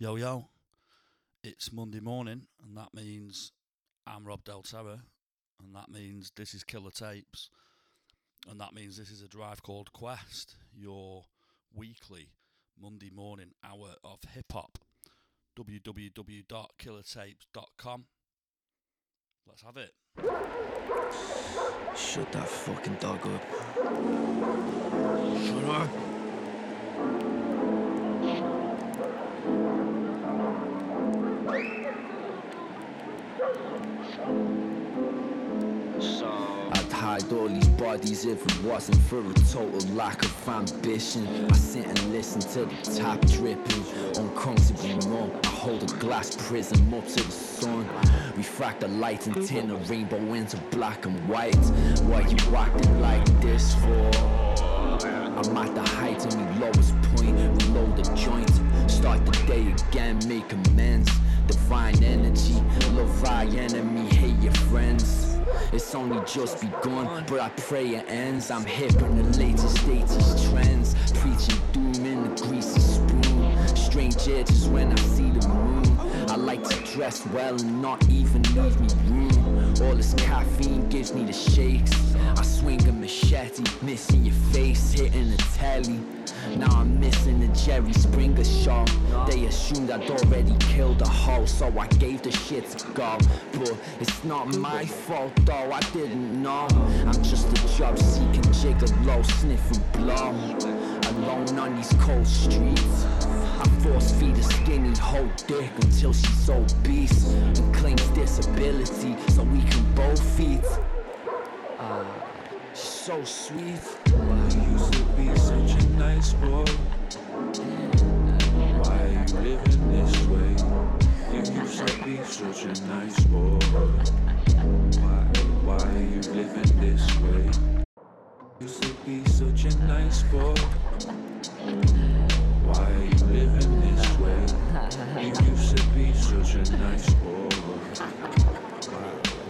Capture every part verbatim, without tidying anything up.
Yo, yo, it's Monday morning, and that means I'm Rob Delterra, and that means this is Killer Tapes, and that means this is a drive called Quest, your weekly Monday morning hour of hip-hop, w w w dot killer tapes dot com. Let's have it. Shut that fucking dog up. Shut up. I'd hide all these bodies if it wasn't for a total lack of ambition. I sit and listen to the tap dripping, uncomfortable numb. I hold a glass prism up to the sun, refract the light and tint a rainbow into black and white. What you acting like this for? I'm at the height on the lowest point, reload the joint, start the day again, make amends. Divine energy, love thy enemy, hate your friends. It's only just begun, but I pray it ends. I'm hip on the latest, latest trends, preaching doom in the greasy spoon. Strange edges when I see the moon. I like to dress well and not even leave me room. All this caffeine gives me the shakes. I swing a machete, missing your face, hitting the telly. Now I'm missing the Jerry Springer show. They assumed I'd already killed a hoe, so I gave the shit a go. But it's not my fault though, I didn't know. I'm just a job seeking gigolo, sniffing blow, alone on these cold streets. I force feed a skinny whole dick until she's obese and claims disability so we can both eat. Uh, she's so sweet. Why you used to be such a nice boy? Why are you living this way? You used to be such a nice boy. Why, why are you living this way? You used to be such a nice boy. Why are you living this way? You used to be such a nice boy. Why,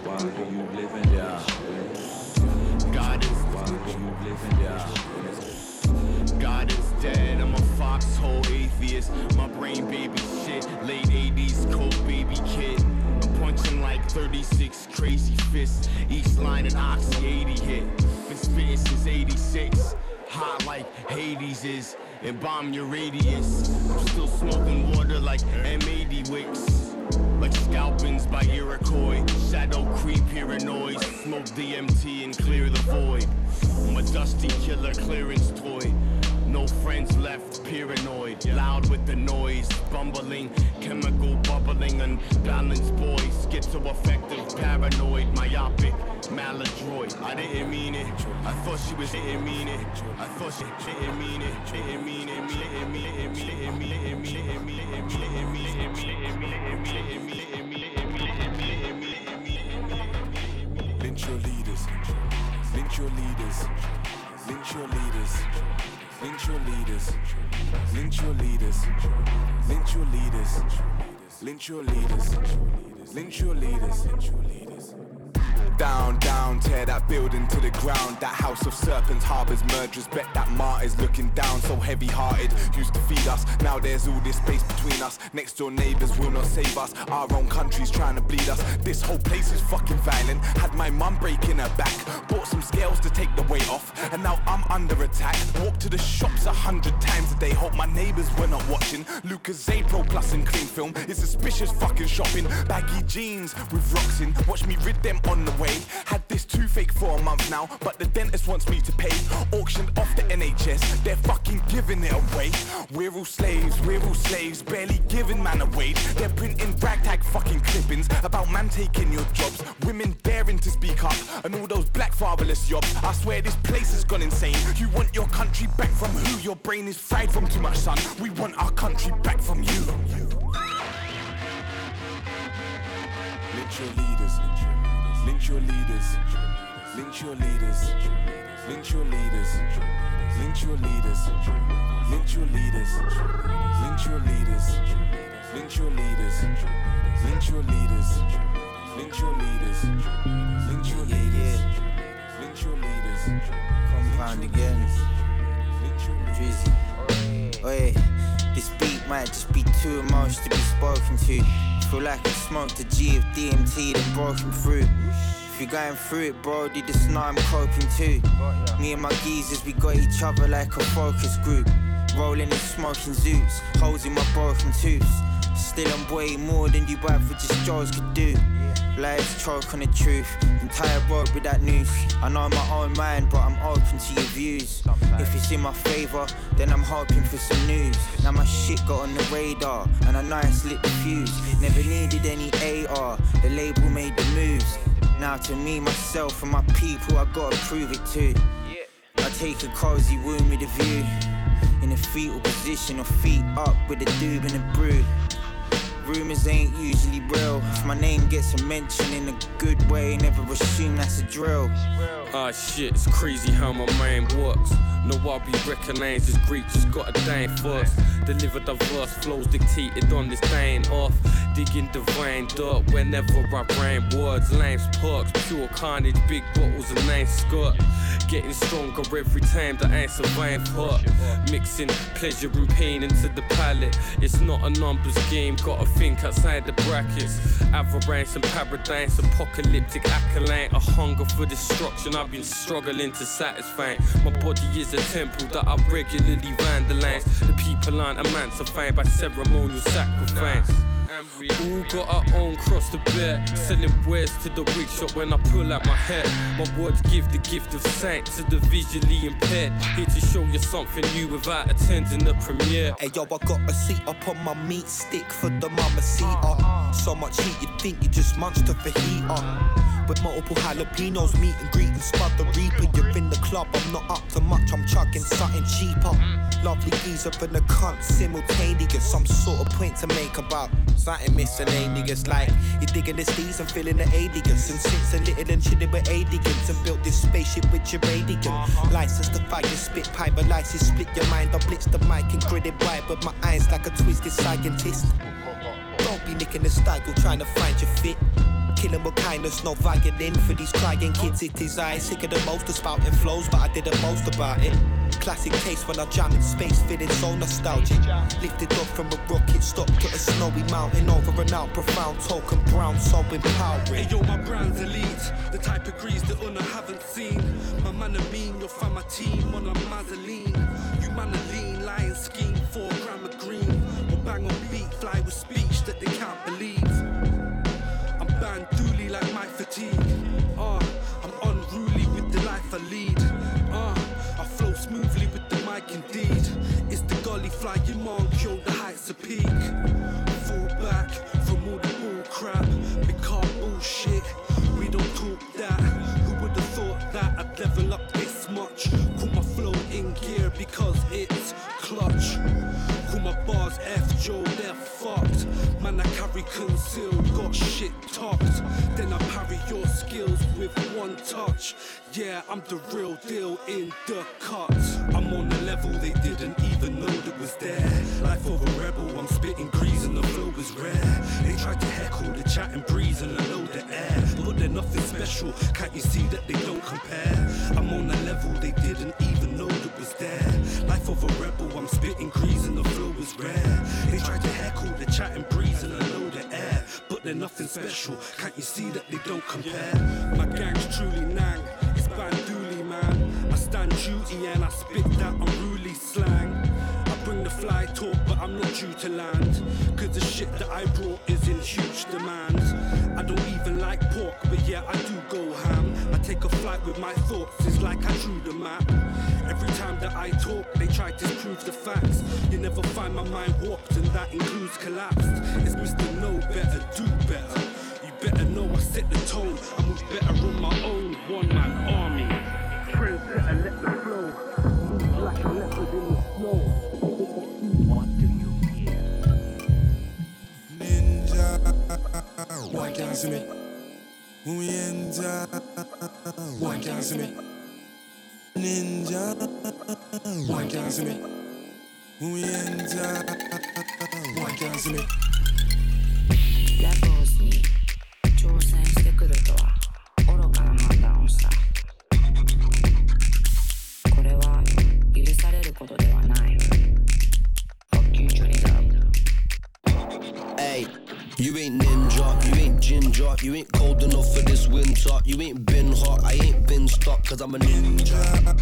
why are you living yeah. this way? God is why are you living yeah. this way? God is dead, I'm a foxhole atheist. My brain baby shit, late eighties cold baby kid. I'm punching like thirty-six crazy fists. Each line an oxy eighty hit. Been spitting since eighty-six. Hot like Hades is, and bomb your radius. I'm still smoking water like M eighty wicks, like scalpings by Iroquois. Shadow creep, hearing noise. Smoke D M T and clear the void. I'm a dusty killer clearance toy. No friends left, paranoid. Loud with the noise, bumbling, chemical bubbling, unbalanced boys. Schizoaffective, paranoid, myopic, maladroid. I didn't mean it. I thought she was didn't mean it. I thought she didn't mean it. Didn't mean it. Didn't mean it. Didn't mean it. Didn't mean it. Didn't mean it. Didn't mean it. Didn't mean it. Didn't mean it. Didn't mean it. Lynch your leaders. Lynch your leaders. Lynch your leaders. Lynch your leaders, lynch your leaders, lynch your leaders, lynch your leaders, lynch your leaders. Down, down, tear that building to the ground. That house of serpents harbors murderers. Bet that martyr's looking down, so heavy-hearted. Used to feed us, now there's all this space between us. Next door neighbours will not save us. Our own country's trying to bleed us. This whole place is fucking violent. Had my mum breaking her back. Bought some scales to take the weight off, and now I'm under attack. Walked to the shops a hundred times a day. Hope my neighbours were not watching. Lucas April plus and clean film. It's suspicious fucking shopping. Baggy jeans with rocks in. Watch me rid them on the way. Had this toothache for a month now, but the dentist wants me to pay. Auctioned off the N H S, they're fucking giving it away. We're all slaves, we're all slaves, barely giving man a wage. They're printing ragtag fucking clippings about man taking your jobs. Women daring to speak up, and all those black fatherless yobs. I swear this place has gone insane. You want your country back from who? Your brain is fried from too much sun. We want our country back from you. Lynch your leaders, lynch your leaders, lynch your leaders, lynch your leaders, lynch your leaders, lynch your leaders, lynch your leaders, lynch your leaders, lynch your leaders, lynch your leaders, lynch your leaders, lynch your leaders, come round again. Drizzy, oi, this beat, my might just be too emotional to be spoken to. Feel like I smoked a G of D M T that broke him through. If you're going through it, bro, you just know I'm coping too. Me and my geezers, we got each other like a focus group. Rolling and smoking zoots, holes in my broken tooths. Still I'm way more than you average Joes could do. Lies choke on the truth, entire world with that news. I know my own mind, but I'm open to your views. If it's in my favour, then I'm hoping for some news. Now my shit got on the radar, and I know it's lit the fuse. Never needed any A R, the label made the moves. Now to me, myself and my people, I gotta prove it too. I take a cozy room with a view, in a fetal position or feet up with a doob and a brew. Rumours ain't usually real. If my name gets a mention in a good way, never assume that's a drill. Ah shit, it's crazy how my mind works. No, I'll be reckoning, just Greek, just gotta dine first. Deliver diverse flows dictated on this dying off. Digging divine dirt whenever I rhyme words. Lime sparks, pure carnage, big bottles of nine skirt. Getting stronger every time that I ain't surviving hurt. Mixing pleasure and pain into the palate. It's not a numbers game, gotta think outside the brackets. Avalanche and paradise, apocalyptic acolyte. A hunger for destruction I've been struggling to satisfy. My body is a temple that I regularly vandalize. The people aren't emancipated by ceremonial sacrifice. All got our own cross to bear. Selling wares to the wig shop when I pull out my hair. My words give the gift of sight to the visually impaired. Here to show you something new without attending the premiere. Hey yo, I got a seat up on my meat stick for the mama seater. So much heat you'd think you just munched a fajita. With multiple jalapenos, meet and greet and spud the reaper. You're in the club, I'm not up to much, I'm chugging something cheaper. Lovely geezer and a cunt simultaneous. Some sort of point to make about something miscellaneous. Like, you're digging the steez and feeling the aliens. And since a little and chilling with aliens. And built this spaceship with your radiant. License to fire, spit pyrolysis, split your mind. I blitz the mic and grin it wide with my eyes like a twisted scientist. Don't be nicking the style, trying to find your fit. Killing with kindness, no violin for these crying kids. It is I, sick of the most of spouting flows, but I did the most about it. Classic case when I jam in space, feeling so nostalgic. Lifted up from a rocket, stopped at a snowy mountain. Over and out, profound, token brown, so empowering. Hey yo, my brand's elite, the type of grease that Una haven't seen. My man a mean, you'll find my team on a mazzoline. You man a lean, lying scheme, four gram of green. We'll bang on beat, fly with speech that they can't believe. Banduli like my fatigue. Ah, uh, I'm unruly with the life I lead. Ah, uh, I flow smoothly with the mic indeed. It's the gully flying monk, yo, the heights a peak. Fall back from all the bull crap. We can't bullshit, we don't talk that. Who would have thought that I'd level up this much? Call my flow in gear because it's clutch. Call my bars F, Joe, they're fucked. Man, I carry concealed, got shit tucked. Then I parry your skills with one touch. Yeah, I'm the real deal in the cut. I'm on a level they didn't even know that was there. Life of a rebel, I'm spitting grease and the flow is rare. They tried to heckle the chat and breeze and a load of air. But they're nothing special, can't you see that they don't compare? I'm on a level they didn't even know that was there. Life of a rebel, I'm spitting grease and the flow is rare. They tried to heckle the chat and breeze and I know the air, but they're nothing special. Can't you see that they don't compare? My gang's truly nang, it's banduli man. I stand duty and I spit that unruly slang. I bring the fly talk, but I'm not due to land. Cause the shit that I brought is in huge demand. I don't even like pork, but yeah, I do go ham. I take a flight with my thoughts, it's like I drew the map. Every time that I talk, they try to prove the facts. You never find my mind warped, and that includes collapsed. It's Mister Know Better, Do Better. You better know I set the tone. I move better on my own, one-man army. Prince, and let the flow move like a leopard in the snow. What do you hear? Ninja, why dance with me? Ninja, why dance with me? Ninja, why dance with me? Ninja, why dance with me? La voz ni, yo sé este que te toa, oro cada manda onza. Coreba, y le sale de cuando te va nai. Fuck you, Johnny Depp. You ain't ninja, you ain't ginger, you ain't cold enough for this winter. You ain't been hot, I ain't been stuck, cause I'm a ninja.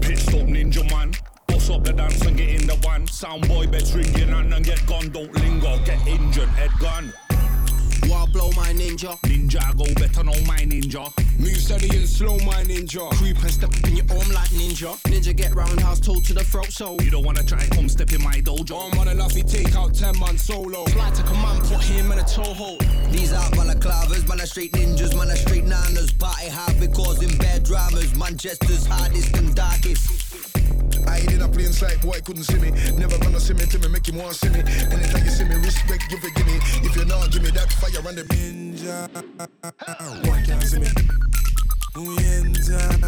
Pit stop ninja man, boss up the dance and get in the van. Sound boy beds ringing and then get gone, don't linger, get injured, head gone. Do I blow my ninja? Ninja, I go better on my ninja. Move steady and slow, my ninja. Creep and step up in your arm like ninja. Ninja get roundhouse, toe to the throat, so you don't wanna try come step in my dojo. I'm on a luffy, take out ten man solo. Fly to command, put him in a toehold. These are balaclavas, man are straight ninjas, man are straight nanas. Party hard because in bad dramas, Manchester's hardest and darkest. I ain't in a plain sight, boy, couldn't see me. Never run a simmy to me, make him want to see me. Anytime you see me, respect, you forgive me. If you not, give me that fire on the ninja. Boy, can't see me. Ninja.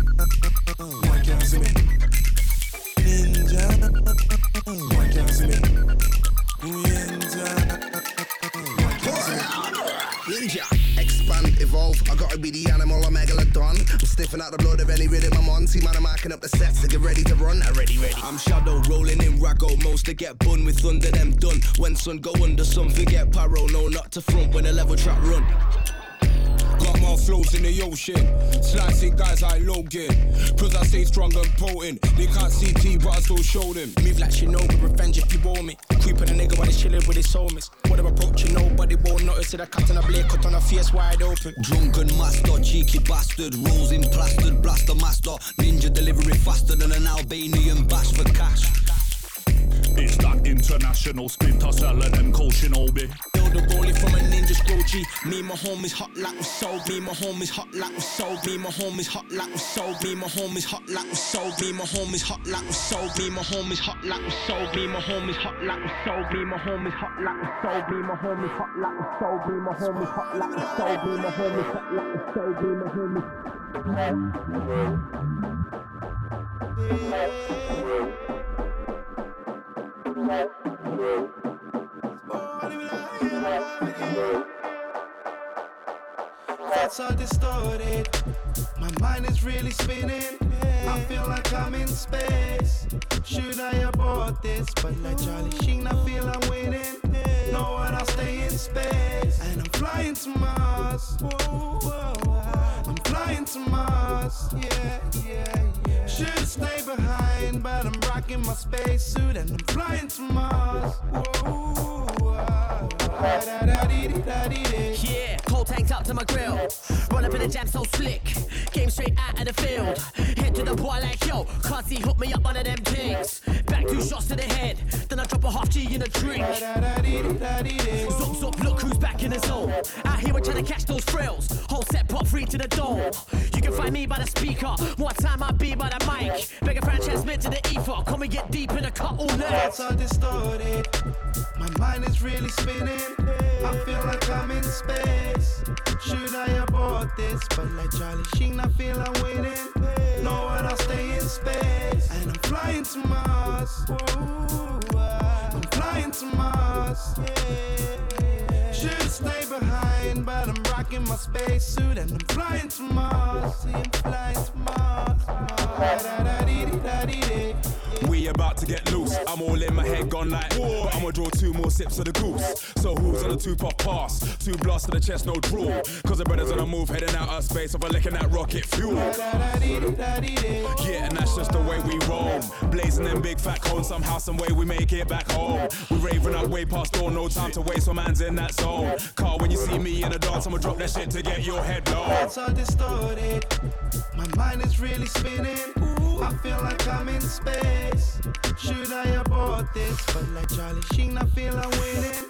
Boy, can't see me. Ninja. Boy, can't see me. Ninja. Ninja. Expand, evolve, I gotta be the animal, a megalodon. I'm sniffing out the blood of any rhythm I'm on. See man, I'm marking up the sets to get ready to run. Already ready. I'm shadow rolling in raggo. Most to get bun with thunder, them done. When sun go under, some forget paro. No, not to front when a level track run. Got more flows in the ocean, slicing guys like Logan. Cause I stay strong and potent. They can't see T, but I still show them. Move like Shinobi, revenge if you owe me. Creeping a nigga while he's chilling with his homies. What I'm approaching, nobody won't notice it. I cut on a blade, cut on a face wide open. Drunken master, cheeky bastard. Rolls in plastered, blaster master. Ninja delivery faster than an Albanian bash for cash. It's that international splinter cell and them cold Shinobi. Build a rollie from a ninja scroll G. Me my homies hot like we sold. Me my homies hot like we sold. Me my homies hot like we sold. Me my homies hot like we sold. Me my homies hot like we sold. Me my homies hot like we sold. Me my homies hot like we sold. Me my homies hot like we sold. Me my homies hot like we sold. Me my homies hot like we sold. Me my homies hot like we sold. Me my homies hot like we sold. It's thoughts are distorted. My mind is really spinning. I feel like I'm in space. Should I abort this? But like Charlie Sheen, I feel I'm winning. No one, I'll stay in space. And I'm flying to Mars. I'm flying to Mars. Yeah, yeah, yeah. Should stay behind, but I'm rocking my spacesuit and I'm flying to Mars. Whoa, wow. Yeah, cold tanked up to my grill. Run up in the jam so slick. Came straight out of the field. Head to the boy like yo, can't see hook me up one of them things. Back two shots to the head, then I drop a half G in a drink. Zop zop, look who's back in the zone. Out here we're trying to catch those thrills. Whole set pop free to the dome. You can find me by the speaker, more time I be by the mic. Beg a franchise mid to the ether. Come and get deep in the cut all night. Thoughts are distorted, my mind is really spinning. I feel like I'm in space. Should I abort this? But like Charlie Sheen, I feel I'm winning. No one, I'll stay in space. And I'm flying to Mars. I'm flying to Mars. Should stay behind, but I'm rocking my spacesuit and I'm flying to Mars. See, I'm flying to Mars. Mars. We about to get loose. I'm all in my head gone like, but I'ma draw two more sips of the goose. So who's on a two-pop pass? Two blasts to the chest, no draw. Cause the brothers on the move, heading out of space. If I'm licking that rocket fuel. Yeah, and that's just the way we roam. Blazing them big fat cones. Somehow, some way we make it back home. We raving up way past dawn. No time to waste, so man's in that zone. Carl, when you see me in the dance, I'ma drop that shit to get your head low. That's all distorted. My mind is really spinning. Ooh, I feel like I'm in space. Should I abort this? But like Charlie Sheen, I feel I'm winning.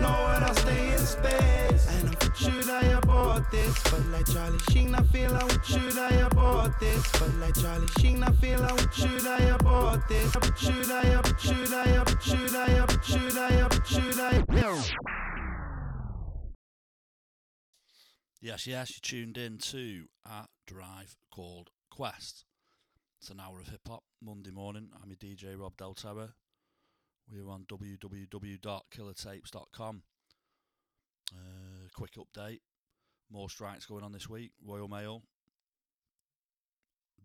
No one, I'll stay in space. And I'm, should I abort this? But like Charlie Sheen, I feel I'm. Should I abort this? But like Charlie Sheen, I feel I'm. Should I abort this? Should I up? Should I up? Should I up? Should I up? Should I? No. Yes, yes, you tuned in to a drive called Quest. It's an hour of hip-hop, Monday morning. I'm your D J, Rob Delterra. We're on w w w dot killer tapes dot com. Uh, quick update. More strikes going on this week. Royal Mail.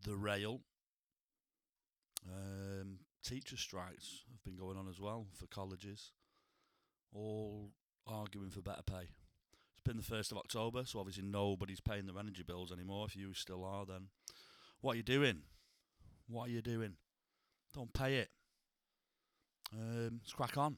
The Rail. Um, teacher strikes have been going on as well for colleges. All arguing for better pay. It's been the first of October, so obviously nobody's paying their energy bills anymore. If you still are, then what are you doing? What are you doing? Don't pay it. Um, let's crack on.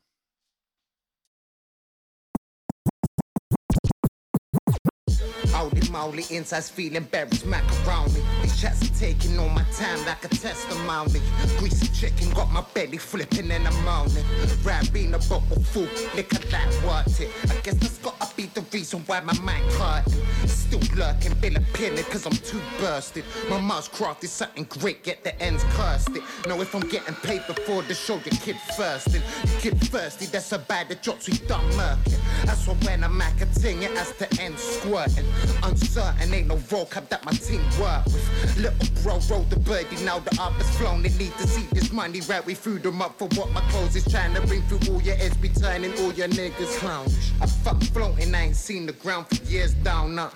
Howdy moly, insides feeling berries, macaroni. These chats are taking all my time like a testimony. Greasy chicken got my belly flipping and I'm moaning. Rapping a bottle full, liquor that worth it. I guess that's gotta be the reason why my mind hurting. Still lurking, bill a pinning cause I'm too bursted. My mouth's crafted something great, yet the end's cursed it. Know if I'm getting paid before the show, your kid thirsting. Your kid thirsty, that's about the drops we done murking. That's why when I'm at continue as the end squirting. Uncertain, ain't no vocab that my team work with. Little bro rolled the birdie, now the other's flown. They need to see this money right way through them up for what my clothes is trying to bring through all your heads, be turning all your niggas clownish. I fuck floating, I ain't seen the ground for years down up.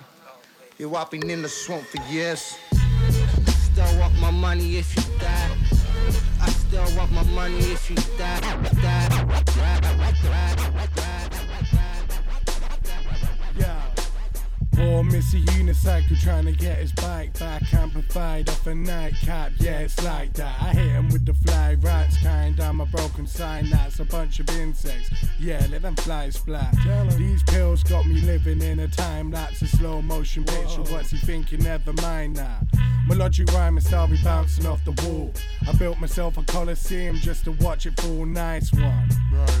Yo, I've been in the swamp for years. I still want my money if you die. I still want my money if you die. Die, die, die, die, die. Yeah. Or miss a unicycle trying to get his bike back, amplified off a nightcap, yeah it's like that. I hit him with the fly rats, kind, I'm a broken sign, that's a bunch of insects, yeah let them fly splat. These pills got me living in a time lapse, a slow motion picture, what's he thinking, never mind that. My logic rhyme and style be bouncing off the wall, I built myself a coliseum just to watch it fall, nice one. Nice one.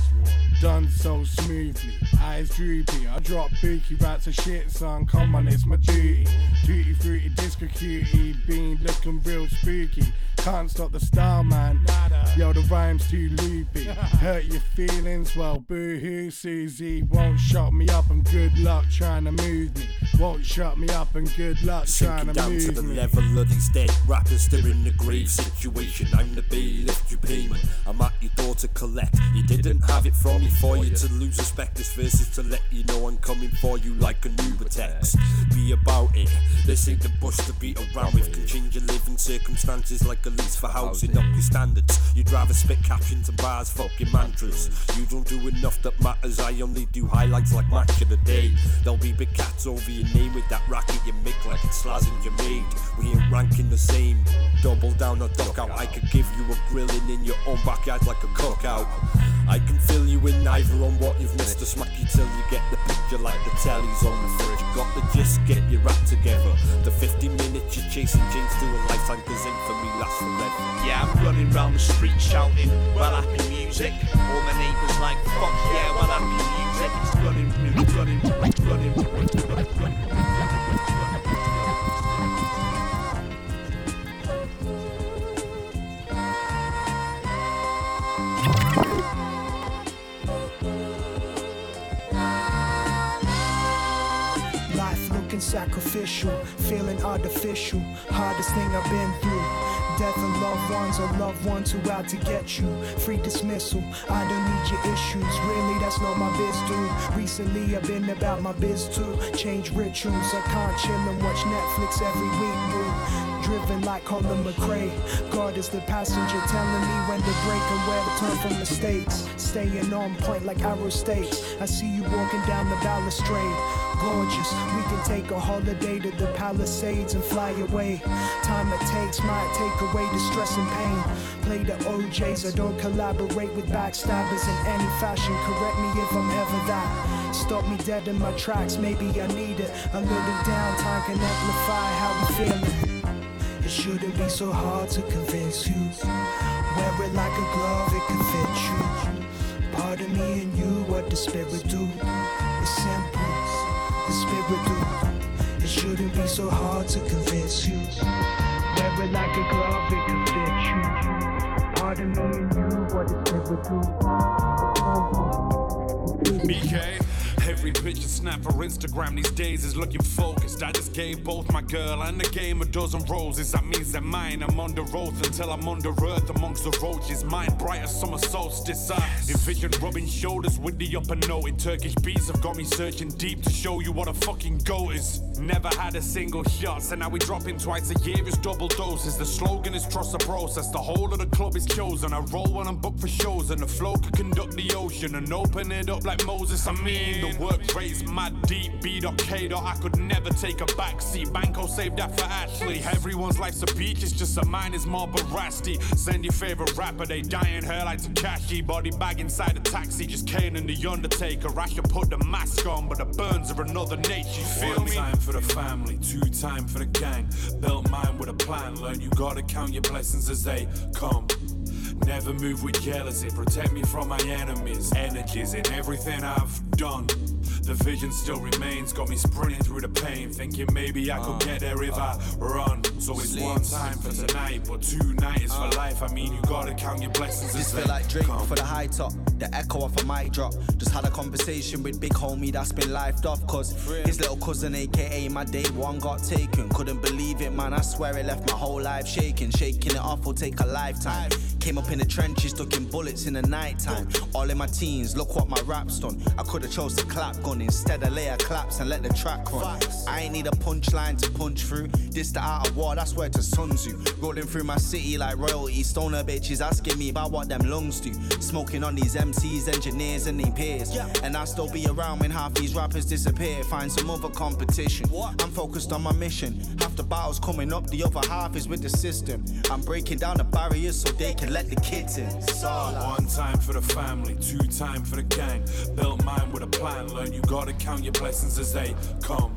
Done so smoothly, eyes droopy, I drop bookie rats a shit son, come on it's my duty. Duty fruity disco cutie, been looking real spooky, can't stop the style man, yo the rhyme's too loopy. Hurt your feelings, well boo hoo Susie, won't shut me up and good luck trying to move me. Won't shut me up and good luck trying to down move down to the me. Level of these dead rappers, they're in the grave situation, I'm the bailiff, you payment, I'm at your door to collect, you didn't have it from me. For you to lose respect, this verse is to let you know I'm coming for you like a Uber text. Be about it, this ain't the bus to beat around with. Can change your living circumstances like a lease for housing, up your standards. You'd rather spit captions and bars, fucking mantras. You don't do enough that matters, I only do highlights like match of the day. There'll be big cats over your name with that racket you make like it's slazzing your maid. We ain't ranking the same, double down or duck out. I could give you a grilling in your own backyard like a cookout. I can fill you in either on what you've missed or smack you till you get the picture like the telly's on the fridge. Got the gist, get your rap together. The fifty minutes you're chasing James through a lifetime cause infamy lasts forever. Yeah, I'm running round the street shouting, well happy music. All my neighbours like, fuck yeah, well happy music. It's running, running, running, running, running, running. Sacrificial, feeling artificial, hardest thing I've been through. Death of loved ones or loved ones who out to get you. Free dismissal, I don't need your issues. Really, that's not my biz, dude. Recently, I've been about my biz too. Change rituals, I can't chill and watch Netflix every week, dude. Driven like Colin McRae. God is the passenger telling me when to break and where to turn from mistakes. Staying on point like Arrow Stakes. I see you walking down the balustrade. Gorgeous, we can take a holiday to the Palisades and fly away. Time it takes might take away the stress and pain. Play the O Js, I don't collaborate with backstabbers in any fashion. Correct me if I'm ever that. Stop me dead in my tracks, maybe I need it. A little downtime can amplify how we feeling. It shouldn't be so hard to convince you. Wear it like a glove, it can fit you. Part of me and you, what the spirit do. It's simple. It shouldn't be so hard to convince you. Never like a glove, it can fit you. Pardon me and you, what is it with you? B K. Every picture snap for Instagram these days is looking focused. I just gave both my girl and the game a dozen roses. That means they're mine. I'm on the road until I'm under earth amongst the roaches. Mine brighter summer solstice. I envision rubbing shoulders with the upper note. In Turkish beats have got me searching deep to show you what a fucking goat is. Never had a single shot, so now we dropping twice a year is double doses. The slogan is trust the process. The whole of the club is chosen. I roll when I'm booked for shows and the flow can conduct the ocean and open it up like Moses. I mean. the work, raised my deep, beat up Kato. I could never take a backseat. Banco saved that for Ashley. Everyone's life's a beach, it's just a mine is more barasti. Send your favorite rapper, they dying her like Takashi. Body bag inside a taxi, just Kane and the Undertaker. I should put the mask on, but the burns are another nature. You feel One me? Time for the family, two time for the gang. Built mine with a plan, learn you gotta count your blessings as they come. Never move with jealousy, protect me from my enemies. Energies in everything I've done, the vision still remains. Got me sprinting through the pain, thinking maybe I could uh, get there if uh, I run. So it's sleep. One time for tonight, but two nights uh, for life. I mean, you gotta count your blessings. This feel like Drake come. For the high top, the echo off a mic drop. Just had a conversation with big homie that's been lifed off, cause his little cousin, aka my day one, got taken. Couldn't believe it, man, I swear it left my whole life shaking. Shaking it off will take a lifetime. Came up in the trenches, ducking bullets in the night time. All in my teens, look what my rap's done. I could've chose the clap gun, instead I lay a claps and let the track run. I ain't need a punchline to punch through. This the art of war, that's where to Sun Tzu. Rolling through my city like royalty. Stoner bitches asking me about what them lungs do. Smoking on these M Cs, engineers and their peers. And I'll still be around when half these rappers disappear. Find some other competition. I'm focused on my mission. Half the battle's coming up, the other half is with the system. I'm breaking down the barriers so they can let the kids in. One time for the family, two time for the gang. Built mine with a plan, learn you gotta count your blessings as they come.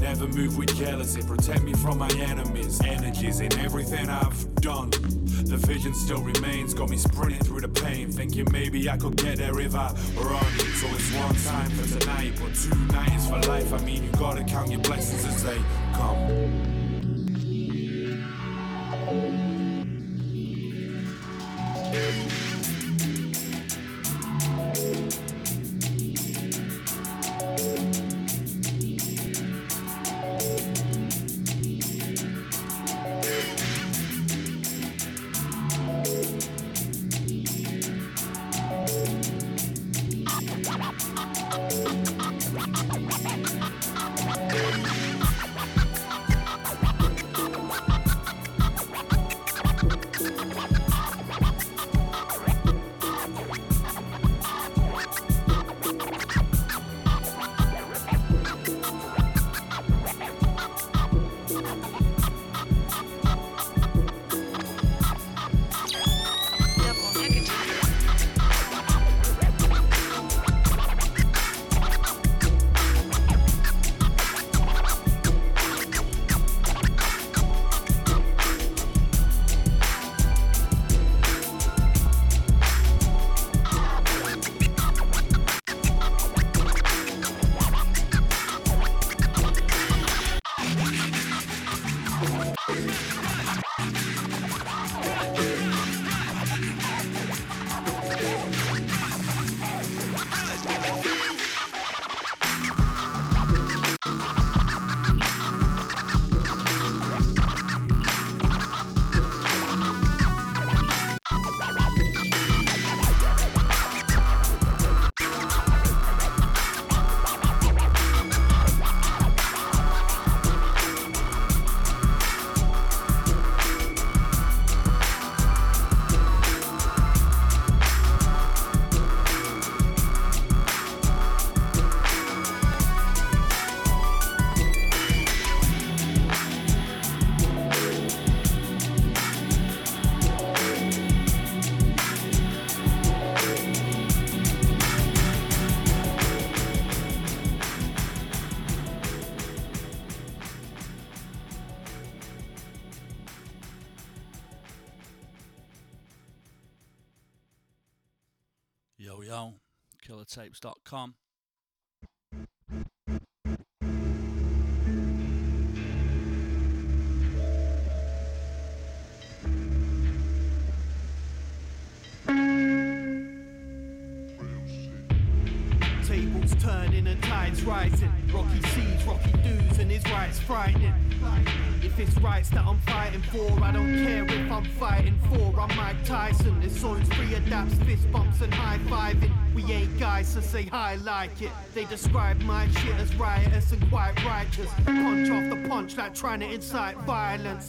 Never move with jealousy, protect me from my enemies. Energies in everything I've done, the vision still remains. Got me sprinting through the pain, thinking maybe I could get there if I run. So it's one time for tonight, but two nights for life. I mean, you gotta count your blessings as they come. killer tapes dot com Tables turning and tides rising. Rocky seas, rocky dudes and his rights frightening. If it's rights that I'm fighting for, I don't care if I'm fighting for. I'm Mike Tyson, this orange free adapts, fist bumps and high-fiving. We ain't guys, so say hi like it. They describe my shit as riotous and quite righteous. Punch after punch like trying to incite violence.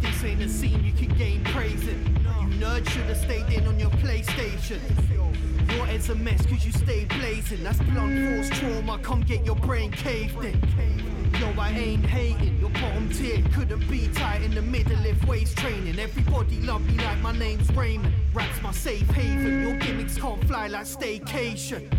This ain't a scene you can gain praise in. You nerds should have stayed in on your PlayStation. Your head's a mess cause you stay blazing. That's blunt force trauma, come get your brain caved in. No, I ain't hating, your bottom tier couldn't be tight in the middle if waist training. Everybody love me like my name's Raymond. Rap's my safe haven, your gimmicks can't fly like staycation.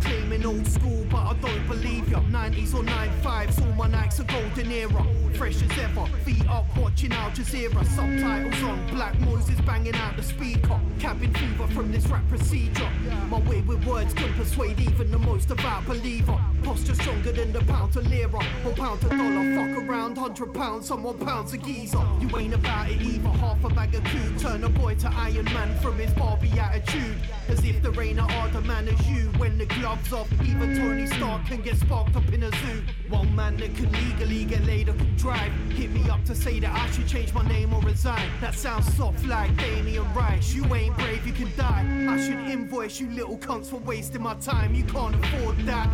Claiming old school, but I don't believe ya. nineties or nine fives, all my nights are golden era. Fresh as ever, feet up watching Al Jazeera. Subtitles on, Black Moses banging out the speaker. Cabin fever from this rap procedure. My wayward words can persuade even the most devout believer. Posture stronger than the pound to lira or pound to dollar. Fuck around, hundred pounds, someone pounds a geezer. You ain't about it either, half a bag of coup. Turn a boy to Iron Man from his Barbie attitude. As if there ain't a harder man as you when the glow gloves off, even Tony Stark can get sparked up in a zoo. One man that can legally get laid or could drive, hit me up to say that I should change my name or resign. That sounds soft like Damien Rice. You ain't brave, you can die. I should invoice you little cunts for wasting my time. You can't afford that.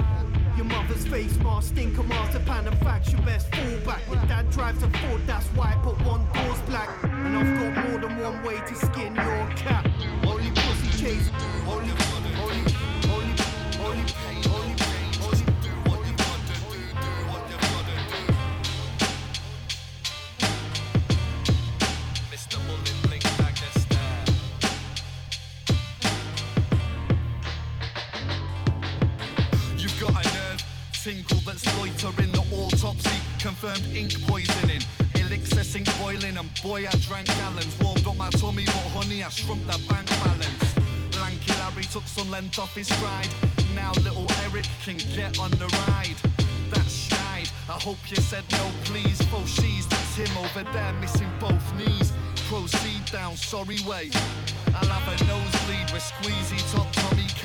Your mother's face mask, stinker master, pan of facts, your best fallback. Your dad drives a Ford, that's white, but one door's black. And I've got more than one way to skin your cat. Only pussy chase, only, only you've got a nerve tingle that's loitering. The autopsy confirmed ink poisoning. Elixir sink boiling, and boy, I drank gallons. Warmed up my tummy, but honey, I shrunk that bank balance. Lanky Larry took some length off his stride. Now little Eric can get on the ride. That's Schneid, I hope you said no please. Faux she's, that's him over there missing both knees. Proceed down sorry way, I'll have a nosebleed with squeezy top Tommy K.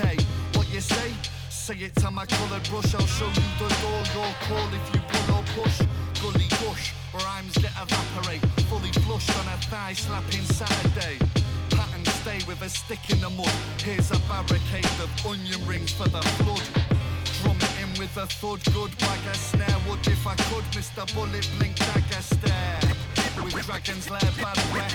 What you say? Say it to my coloured brush, I'll show you the door. Your call if you pull or push. Gully gush, rhymes that evaporate. Fully flushed on a thigh slapping Saturday. Pattern stay with a stick in the mud. Here's a barricade of onion rings for the flood. Drum it in with a thud, good bag of snare. Would if I could, Mister Bullet Blink dagger stare. With dragon's lair, bad wet.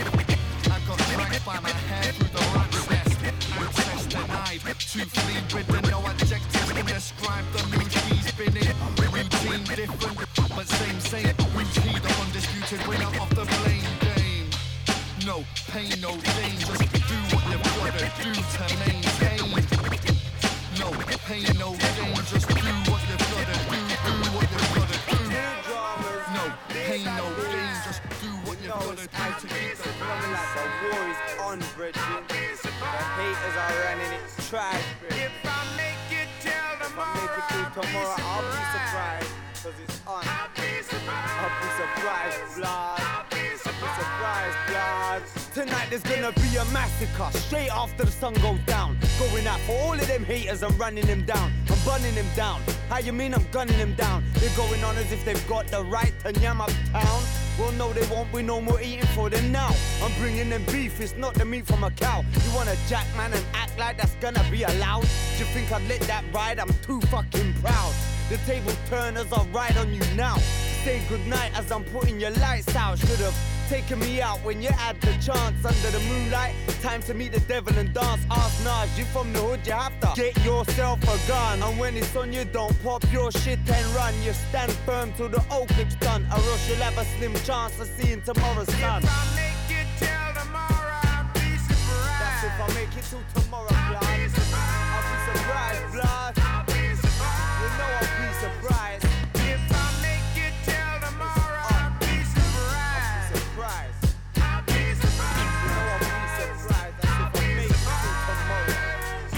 I got dragged by my hair through the rat's nest. Access denied, too fleet with the no adjectives can describe the mood he's been in. Routine different, but same same. Who's he, the undisputed winner of the blame game? No pain, no gain, just do what you gotta do to maintain. No pain, no gain, just do what you gotta do, do what you gotta do. No pain, no gain, just do what you gotta do to keep the running like the war is on, Bridget. The haters are running it, try. If I make it till tomorrow, if I make it till tomorrow, I'll be surprised, cause it's on. I'll be surprised, I'll be surprised, blood. Surprise, blood. Tonight there's gonna be a massacre straight after the sun goes down. Going out for all of them haters, I'm running them down. I'm burning them down. How you mean I'm gunning them down? They're going on as if they've got the right to yam up town. Well, no, they won't be no more eating for them now. I'm bringing them beef, it's not the meat from a cow. You want a jack, man, and act like that's gonna be allowed? Do you think I'd let that ride? I'm too fucking proud. The table turners are right on you now. Say goodnight as I'm putting your lights out. Should've taken me out when you had the chance. Under the moonlight, time to meet the devil and dance. Ask Nas, you from the hood, you have to get yourself a gun. And when it's on you, don't pop your shit and run. You stand firm till the old clip's done, or else you'll have a slim chance of seeing tomorrow's sun. If I make it till tomorrow, I'll be surprised. That's if I make it till tomorrow, blood. I'll be surprised, blood. I'll be surprised. You know I'll be surprised. If I make it till tomorrow, I'll be surprised. I'll be surprised. I'll be surprised. You know I'll be surprised. That's if I make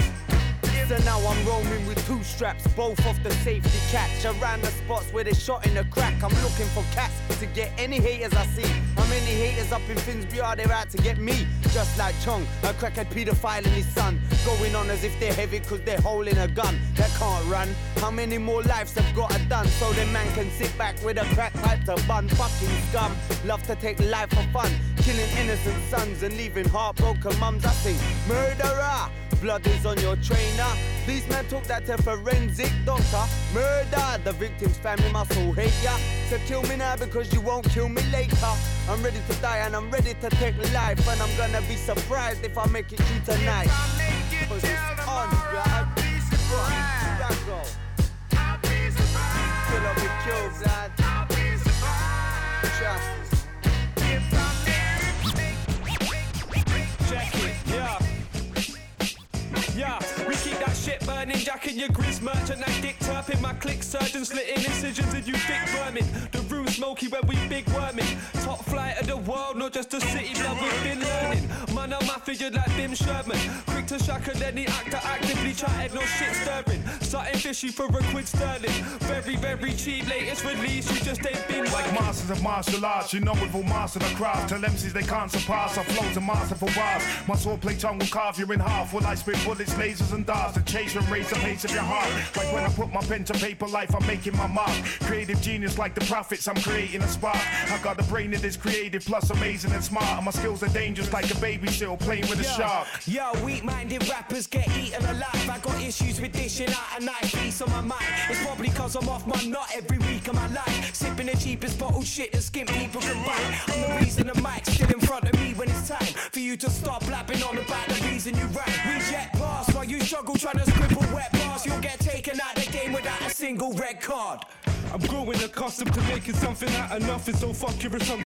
it till tomorrow. So now I'm roaming with two straps, both off the safety catch. Around the spots where they shot in the crack, I'm looking for cats to get any haters I see. How many haters up in Finsbury are there out to get me? Just like Chong, a crackhead pedophile and his son. Going on as if they're heavy cause they're holding a gun. They can't run, how many more lives have gotta done? So the man can sit back with a crack pipe to bun. Fucking scum, love to take life for fun. Killing innocent sons and leaving heartbroken mums. I think murderer, blood is on your trainer. These men took that to forensic doctor. Murder, the victim's family must all hate ya. So kill me now because you won't kill me later. I'm ready to die and I'm ready to take life. And I'm gonna be surprised if I make it through tonight. If I make it till tomorrow, Jacking your grizz merchant, that dick turpin. My click surgeon slitting incisions and you dick vermin. The room smoky where we big worming. Top flight of the world, not just the city, blood we've been learning. Man, I'm a figure like Bim Sherman. Quick to shack and any actor actively chatted, no shit stirring. Something fishy for a quid sterling. Very, very cheap, latest release, you just ain't been like masters of martial arts, you know we've all mastered the craft. Tell M Cs they can't surpass, our flows are masterful bars. My swordplay tongue will carve you in half. Will I spit bullets, lasers and darts to chase and raise the pace of your heart? Like when I put my pen to paper, life, I'm making my mark. Creative genius like the prophets, I'm creating a spark. I got the brain that is creative, plus amazing and smart. And my skills are dangerous like a baby seal playing with a shark. Yo, weak-minded rappers get eaten alive. I got issues with dishing out a nice piece on my mind. It's probably cause I'm off my nut every week of my life. Sipping the cheapest bottle shit that skin people can buy. I'm the reason the mic's still in front of me when it's time for you to start blabbing on about the reason you rap. We jet past while you struggle trying to scribble wet bars. You'll get taken out the game without a single red card. I'm growing accustomed to making something out of nothing, so fuck your assumption.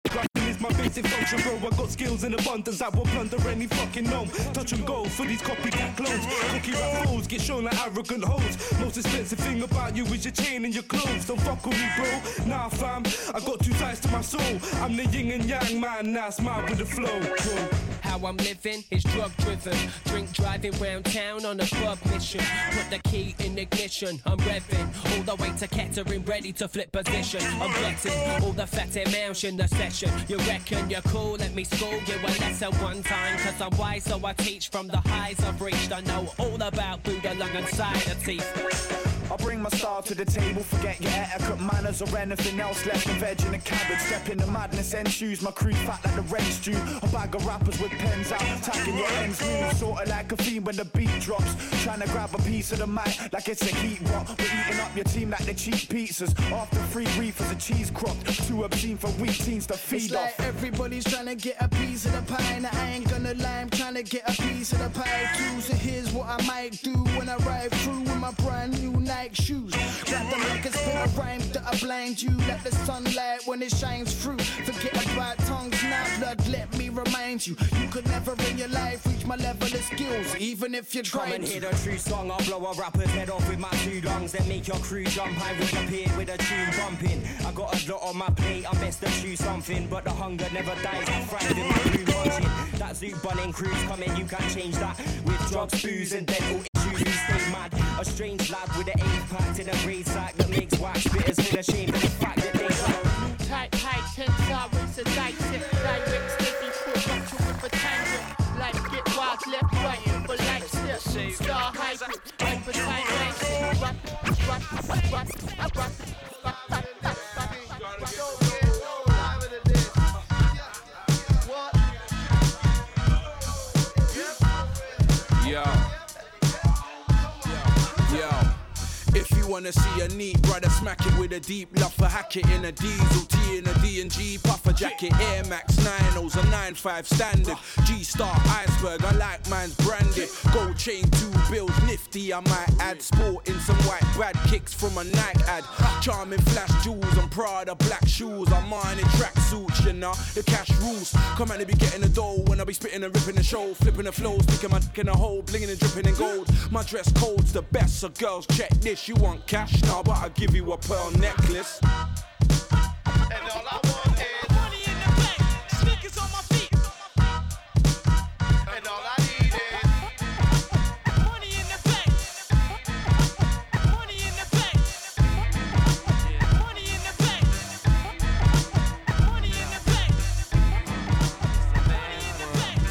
My basic function, bro, I got skills in abundance that will plunder any fucking gnome. Touch and go for these copycat clones. Cookie rap fools get shown like arrogant hoes. Most expensive thing about you is your chain and your clothes. Don't fuck with me, bro, nah fam, I got two sides to my soul. I'm the yin and yang man, now smile with the flow, bro. How I'm living is drug driven. Drink driving round town on a club mission. Put the key in ignition, I'm revving all the way to Kettering, ready to flip position. I'm flexing all the fat and mountain, the session. You're reckon you're cool, let me school you a lesson one time. Cause I'm wise, so I teach from the highs I've reached. I know all about Buddha, lung and cider teeth. I bring my style to the table, forget your etiquette, manners or anything else left than veg and a cabbage. Step in the madness and shoes, my crew fat like the red stew. A bag of rappers with pens out, tagging your ends loose. Sorta like a fiend when the beat drops, trying to grab a piece of the mic like it's a heat rock. We're eating up your team like the cheap pizzas, after three reefers a cheese crop. Too obscene for weak teens to feed it's off. It's like everybody's trying to get a piece of the pie. Now I ain't gonna lie, I'm trying to get a piece of the pie too. So here's what I might do when I ride through with my brand new night shoes. Grab them like it's been a rhyme that I blind you. Let the sunlight when it shines through. Forget about tongues now, blood, let me remind you. You could never in your life reach my level of skills, even if you're trying. Come and hear the true song, I'll blow a rapper's head off with my two lungs. Then make your crew jump high, reappear with a tune bumping. I got a lot on my plate, I'm best to choose something. But the hunger never dies, I'm fried in my crew wanting. That zoo bunning crew's coming, you can't change that. With drugs, booze and dental issues, we stay mad. A strange lad with an eight pack in a braid sack that makes wax bitters feel ashamed of the fact that they like type high tense hours and light tip direct sticky foot watch you with a tangent like get wild left right for life still star high hyper time race rock rock rock rock rock rock rock rock. Wanna see a neat brother smack it with a deep love for hack it in a diesel T in a D and G puffer jacket Air Max nine oh's a nine five standard G-Star iceberg I like mine's branded gold chain two bills nifty I might add sporting some white brad kicks from a Nike ad charming flash jewels and Prada black shoes I'm on in tracksuits you know the cash rules come on they be getting the dough when I be spitting and ripping the show flipping the flow sticking my dick in a hole blinging and dripping in gold my dress code's the best so girls check this you want cash now, but I'll give you a pearl necklace. And all I want is money in the bank, sneakers on my feet. And all I need is money in the bank, money in the bank, money in the bank, money in the bank, money in the bank, money in the bank, money in the bank.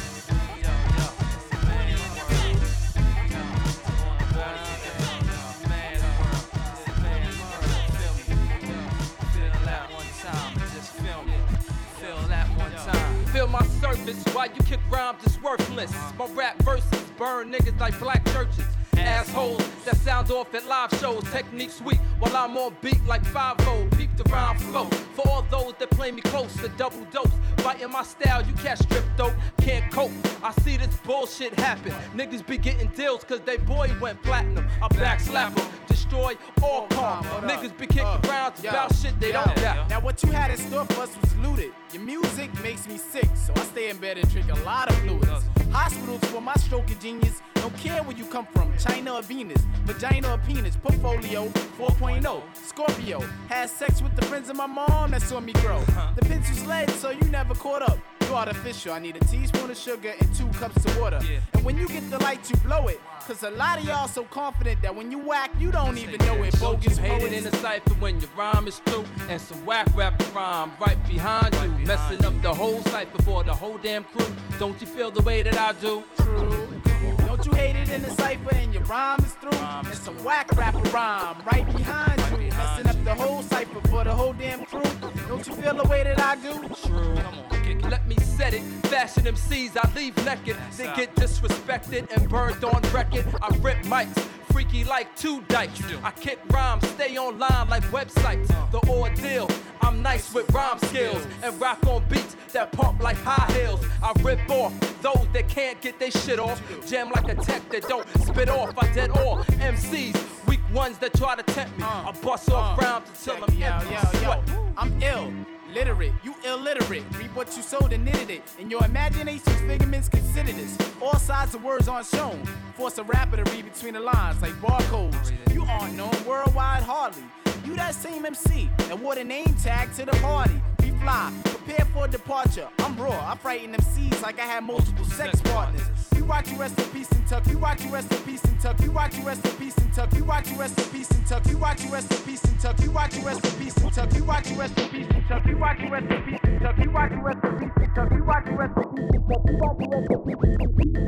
Feel my surface, why you kick rhymes is worthless. My rap verses burn niggas like black churches. Assholes that sound off at live shows. Technique sweet while I'm on beat like five oh. People the rhyme flow. For all those that play me close, a double dose. Biting my style, you catch stripped though, can't cope. I see this bullshit happen. Niggas be getting deals cause they boy went platinum. I backslap them, destroy all calm. Niggas be kicking rounds about shit they don't doubt. Now what you had in store for us was looted. Your music makes me sick, so I stay in bed and drink a lot of fluids. Hospitals for my stroke of genius. Don't care where you come from, China or Venus, vagina or penis, portfolio four point oh, Scorpio. Had sex with the friends of my mom that saw me grow. The pencil slid, so you never caught up. You artificial, I need a teaspoon of sugar and two cups of water. Yeah. And when you get the light, you blow it. Cause a lot of y'all so confident that when you whack, you don't even know it. Bogus hate it in the cipher when your rhyme is through. And some whack rap rhyme right behind you. Messing up the whole cipher for the whole damn crew. Don't you feel the way that I do? True. Don't you hate it in the cipher and your rhyme is through? And some whack rapper rhyme right behind you. Messing up the whole cipher for the whole damn crew. Don't you feel the way that I do? True. Come on. Let me set it. Fashion M Cs, I leave naked. They get disrespected and burned on record. I rip mics, freaky like two dykes. I kick rhymes, stay online like websites. The ordeal, I'm nice with rhyme skills and rock on beats that pump like high heels. I rip off those that can't get their shit off. Jam like a tech that don't spit off. I dead all M Cs. Weak ones that try to tempt me. I bust off rhymes until I'm empty. I'm ill. Literate, you illiterate. Read what you sowed and knitted it. In your imagination's figments, consider this. All sides of words aren't shown. Force a rapper to read between the lines like barcodes. You aren't known worldwide hardly. You that same M C that wore the name tag to the party. Be fly, prepare for departure. I'm raw, I frighten M Cs like I had multiple sex partners. You rock you rest in peace and tuck. You rock you rest in peace and tuck. You rock you rest in peace and tuck. You rock you rest in peace and tuck. You rock you rest in peace and tuck. You rock you rest in peace and tuck. You rock you rest in peace and tuck. You rock you rest in peace and tuck. You rock you rest in peace and tuck. You rock you rest in peace and tuck. You rock you rest in peace and tuck.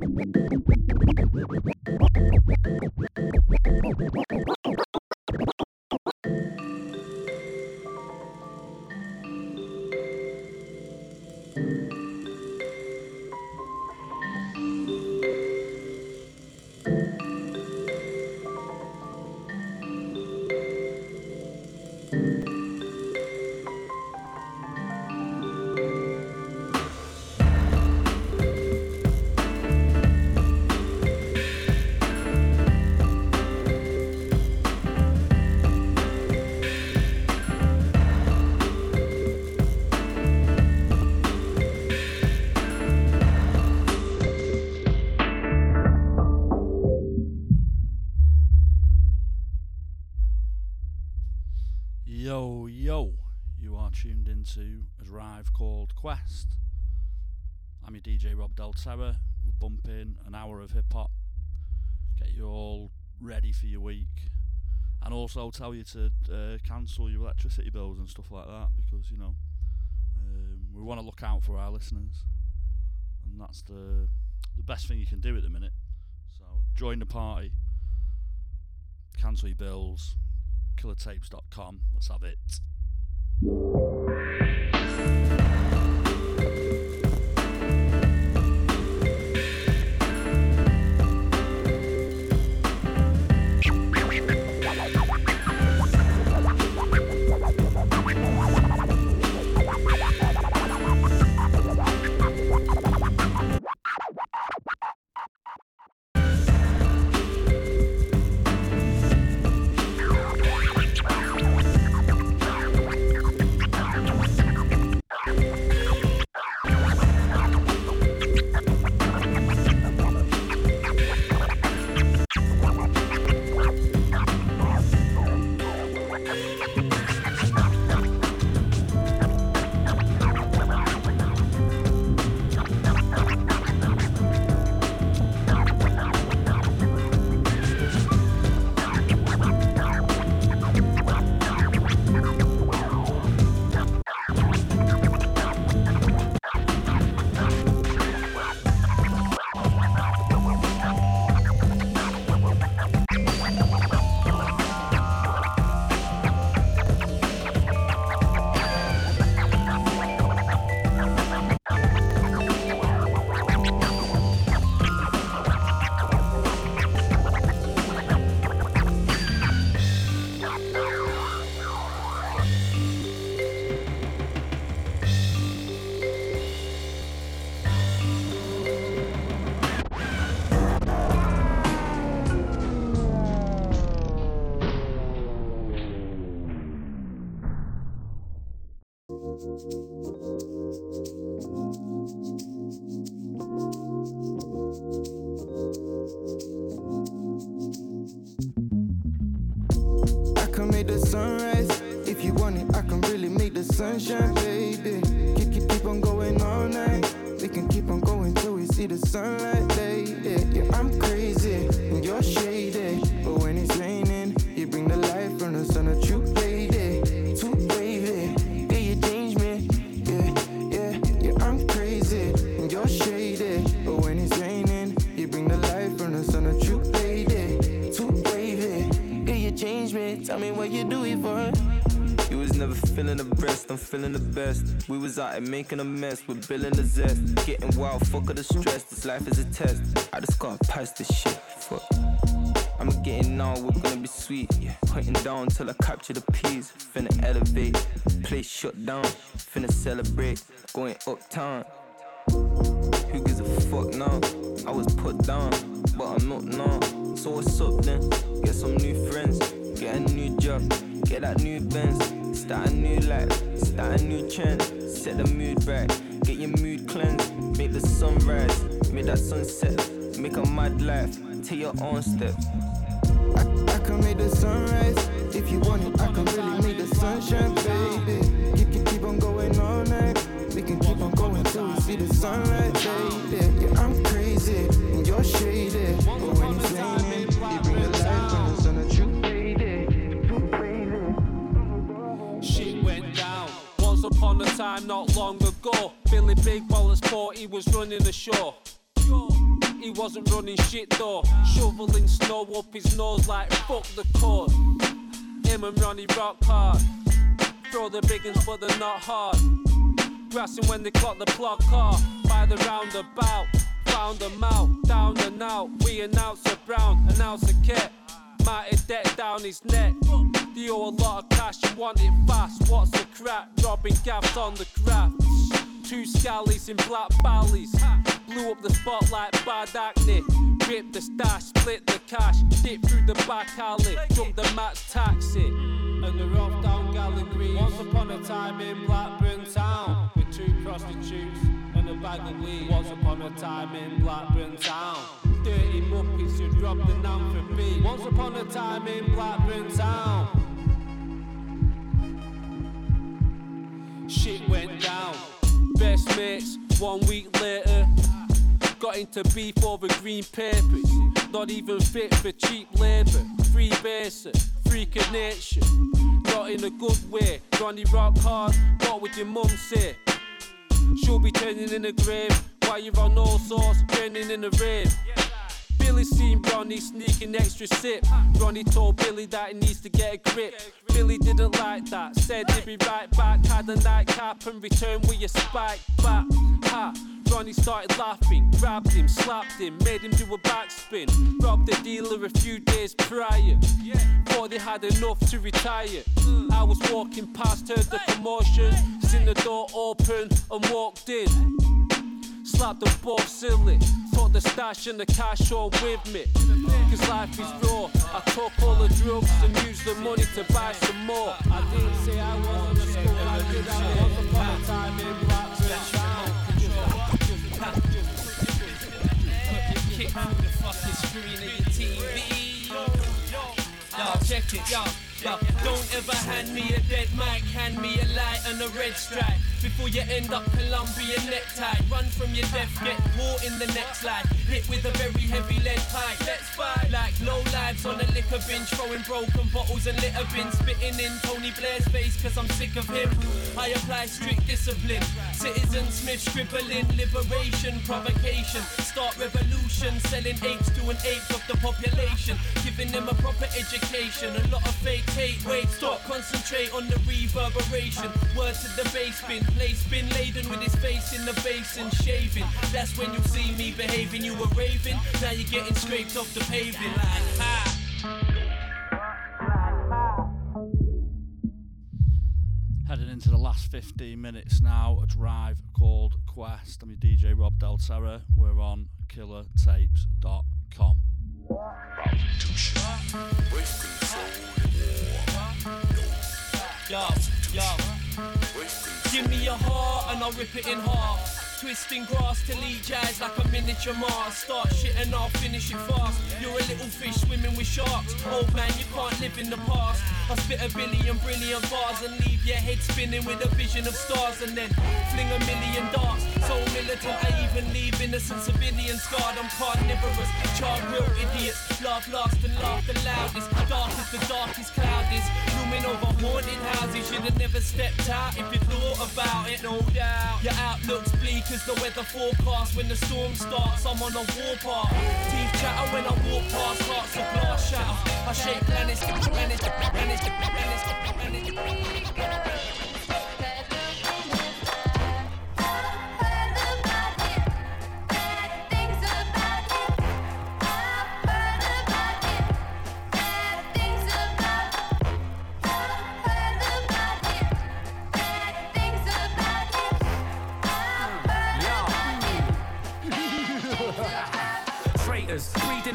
Yo, yo, you are tuned into a drive called Quest. I'm your D J Rob Delterra. We're bumping an hour of hip hop, get you all ready for your week, and also tell you to uh, cancel your electricity bills and stuff like that because, you know, um, we want to look out for our listeners, and that's the, the best thing you can do at the minute. So join the party, cancel your bills. killer tapes dot com. Let's have it. I I can make the sunrise. If you want it, I can really make the sunshine, baby. Keep, keep, keep on going all night. We can keep on going till we see the sunlight, baby. Yeah, I'm crazy and you're shady, but when it's raining, you bring the light from the sun that you feeling the best, I'm feeling the best. We was out and making a mess, we're building the zest. Getting wild, fuck all the stress, this life is a test. I just gotta pass this shit, fuck. I'm getting on, we're gonna be sweet. Yeah. Pointing down till I capture the peas. Finna elevate, play shut down. Finna celebrate, going uptown. Who gives a fuck now? I was put down, but I'm not now. So what's up then? Get some new friends, get a new job, get that new Benz. Start a new life, start a new trend. Set the mood right, get your mood cleansed. Make the sunrise, make that sunset. Make a mad life, take your own steps. I, I can make the sunrise. If you want it, I can really make the sunshine, baby. Keep, keep, keep on going all night. We can keep on going till we see the sunlight, baby. Yeah, I'm crazy, and you're shady. But when it's raining, you bring the light from the sun that you upon a time not long ago. Billy Big Ballas thought he was running the show. He wasn't running shit though. Shoveling snow up his nose like fuck the code. Him and Ronnie rock hard. Throw the big ones but they're not hard. Grassing when they clock the plug car. By the roundabout, found them out. Down and out, we an ounce of brown, an ounce of cat. Mighty deck down his neck. You owe a lot of cash, you want it fast. What's the crap? Robbing gaffs on the graph. Two scallies in black valleys. Blew up the spotlight, bad acne. Ripped the stash, split the cash. Dip through the back alley, jumped the max taxi. And they're off down Gallon Green. Once upon a time in Blackburn Town, with two prostitutes and a bag of weed. Once upon a time in Blackburn Town, dirty muppets who'd rob the nan for feet. Once upon a time in Blackburn Town, shit went down. Best mates, one week later, got into beef over green papers. Not even fit for cheap labour. Free baser, freak of nature. Not in a good way. Ronnie rock hard, what would your mum say? She'll be turning in the grave while you're on all sorts, turning in the rain. Billy seen Ronnie sneaking extra sip. Ronnie told Billy that he needs to get a grip. Billy didn't like that, said he'd be right back. Had a nightcap and returned with your spike back. Ha! Ronnie started laughing, grabbed him, slapped him, made him do a backspin. Robbed the dealer a few days prior. Thought they had enough to retire. I was walking past, heard the commotion, seen the door open and walked in. Slapped them both silly. Put the stash and the cash all with me. Cause life is raw. I took all the drugs and used the money to buy some more. I didn't say I wasn't a school, I did I was upon a time in Blackburn Town. Kick out the fucking screen of your T V. Y'all check it, y'all. Y'all don't ever hand me a dead mic. Hand me a light and a red stripe. Before you end up Colombian necktie. Run from your death, get war in the next life. Hit with a very heavy lead pipe. Let's fight like low lives on a liquor binge. Throwing broken bottles and litter bins. Spitting in Tony Blair's face cause I'm sick of him. I apply strict discipline. Citizen Smith scribbling. Liberation, provocation. Start revolution. Selling apes to an eighth of the population. Giving them a proper education. A lot of fake hate. Wait, stop, concentrate on the reverberation. Words to the bass bin. Place been laden with his face in the basin, shaving. That's when you see me behaving. You were raving, now you're getting scraped off the paving. Like, ha! Heading into the last fifteen minutes now, a drive called Quest. I'm your D J Rob Delterra. We're on killer tapes dot com. Yo, yo. Give me I'll rip it in half. Twisting grass till each eyes like a miniature Mars. Start shit and I'll finish it fast. You're a little fish swimming with sharks. Old man, you can't live in the past. I spit a billion brilliant bars and leave your head spinning with a vision of stars. And then fling a million darts. So militant, I even leave innocent civilians scarred. I'm carnivorous, charred real idiots. Laugh last and laugh the loudest. Dark as the darkest cloud is. Looming over haunted houses. Should have never stepped out if you thought about it, no doubt. Your outlook's bleak. Cause the weather forecast when the storm starts, I'm on a warpath. Teeth chatter when I walk past, hearts of glass shatter. I shake planets, planets, planets, planets, planets, planets.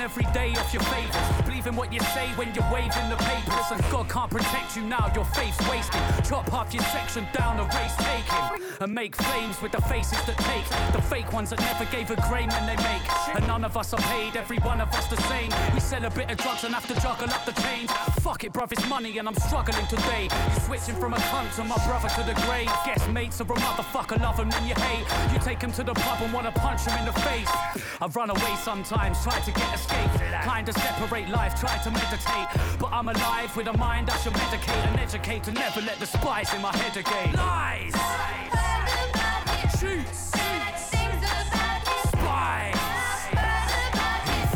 Every day off your favors, believe in what you say when you're waving the papers, and God can't protect you now, your faith's wasted. Chop half your section down, a race taken, and make flames with the faces that take, the fake ones that never gave a grain when they make, and none of us are paid, every one of us the same. We sell a bit of drugs and have to juggle up the change. Fuck it bruv, it's money and I'm struggling today. You switching from a cunt to my brother to the grave. Guess mates are a motherfucker, love him then you hate. You take him to the pub and wanna punch him in the face. I run away sometimes, try to get a kind of separate life, try to meditate, but I'm alive with a mind I should medicate and educate to never let the spice in my head again. Lies, lies. Shoots, spies, he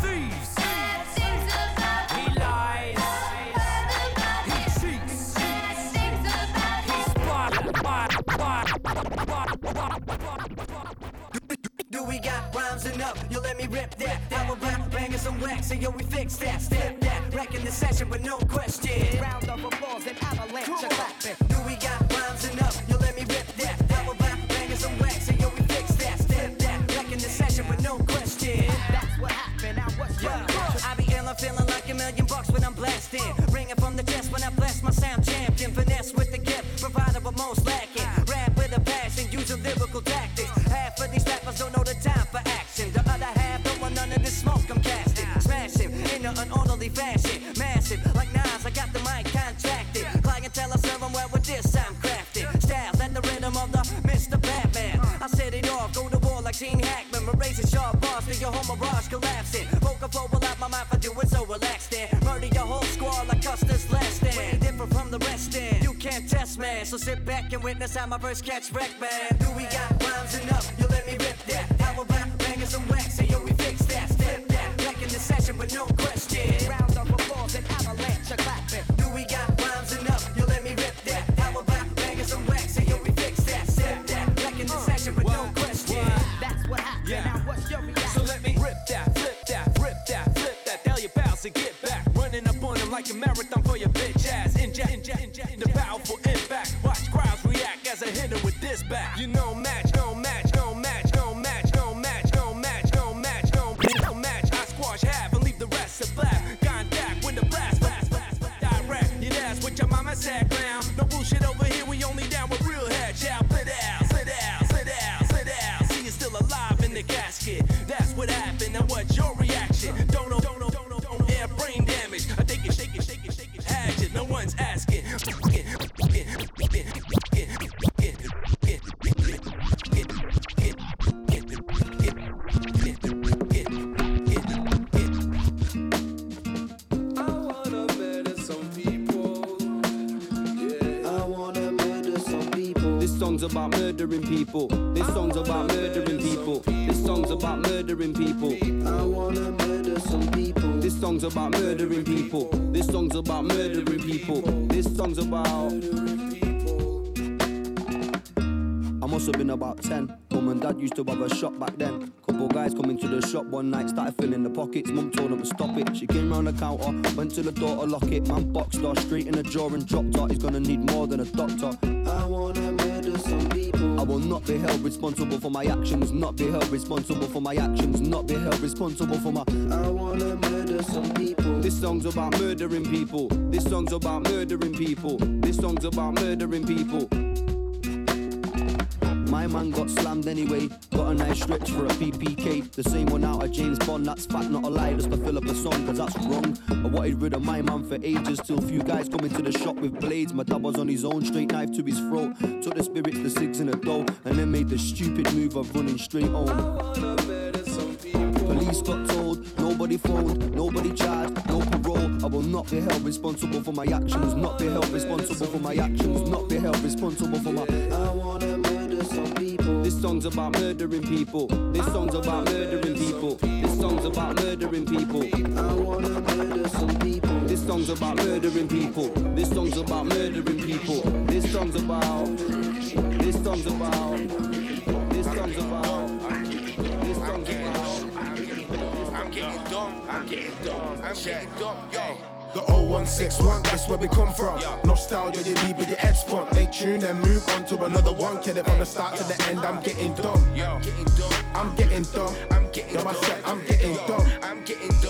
thieves, he lies, he cheats, he spies. Do we got rhymes enough? You let me rip that. I will rap bangers on wax, and yo, we fix that. Step that, wrecking the session with no question. Round of applause and avalanche of clapping. Do we got rhymes enough? You let me rip that. I will rap bangers on wax, and yo, we fix that. Step that, wrecking the session with no question. That's what happened. I was yeah. I be ill, I'm feeling like a million bucks when I'm blasting. Ringing from the chest when I blast my sound champion. Finesse with the gift, provided but most lacking. Rap with a passion, using lyrical tactics. Half of these rappers don't know the time for action. The other half don't want none of this smoke I'm casting. Smashing in an unorderly fashion. Massive, like Nas, I got the mic contracted. Clientele, I serve them well with this, I'm crafted. Styles at the rhythm of the Mister Batman. I set it off, go to war like Gene Hackman. We're raising sharp bars till your whole mirage collapsing. Vocal flow will out my mind for doing so relaxed there. Murder your whole squad like Custer's Last Stand. Way different from the rest then. You can't test, man. So sit back and witness how my verse catch wreck, man. Do we got rhymes enough? You let me rip that. I will rap bangers and wax, and yo, we fix that. Step that, back in the session with no question. Round of applause and avalanche of clapping. Do we got rhymes enough? You let me rip that. I will rap bangers and wax, and yo, we fix that. Step that, back in the session with no question. That's what happened. Yeah. Now what's your reaction? So let me rip that, flip that, rip that, flip that. Now you're about to get back. Running up on him like a marathon for your bitch ass. Inja, inja, inja, inja, the powerful impact. Watch crowds react as I hit him with this back. You know match, no match, no match, no match, no match, no match, no match, no match, no match. I squash half and leave the rest to black. Contact with the blast, blast, blast, blast. Direct, yeah, that's what your mama said, clown. No bullshit over here, we only down with real head. Shout, split out, split out, split out, split out. See you still alive in the casket. That's what happened, and what's your reaction? Don't know, don't know, don't know, don't know. Yeah, brain damage. I take it, shake it, shake it, shake it. Hatch it, no one's asking. About murdering people. This song's about murdering people. This song's about murdering people. I wanna murder some people. This song's about murdering people. This song's about murdering people. This song's about murdering people. I must have been about ten. Mum and dad used to have a shop back then. Couple guys come into the shop one night, started filling the pockets. Mum told them to stop it. She came round the counter, went to the door to lock it. Man boxed her straight in the jaw and dropped her. He's gonna need more than a doctor. I wanna murder some people. I will not be held responsible for my actions. Not be held responsible for my actions. Not be held responsible for my. I wanna murder some people. This song's about murdering people. This song's about murdering people. This song's about murdering people. My man got slammed anyway. Got a nice stretch for a P P K. The same one out of James Bond, that's fact, not a lie. Just to fill up a song, cause that's wrong. I wanted rid of my man for ages, till few guys come into the shop with blades. My dad was on his own, straight knife to his throat. Took the spirits, the cigs and the dough, and then made the stupid move of running straight home. Police got told, nobody phoned, nobody charged, no parole. I will not be held responsible for my actions, not be held responsible for my actions, not be held responsible for my. I wanna murder some people. This song's about murdering people. This song's about murdering people. This song's about murdering people. I wanna murder some people. This song's about murdering people. This song's about murdering people. This song's about. This song's about. This song's about. This song's about. Getting dumb, I'm getting dumb, I'm getting dumb, yo. The oh one six one, that's where we come from. Yo. Nostalgia, you leave with your head spun. They tune and move on to another one. Kill it from the start yo. To the end, I'm getting dumb. Yo. I'm getting dumb, I'm getting dumb. I'm getting dumb, I'm getting dumb. I'm getting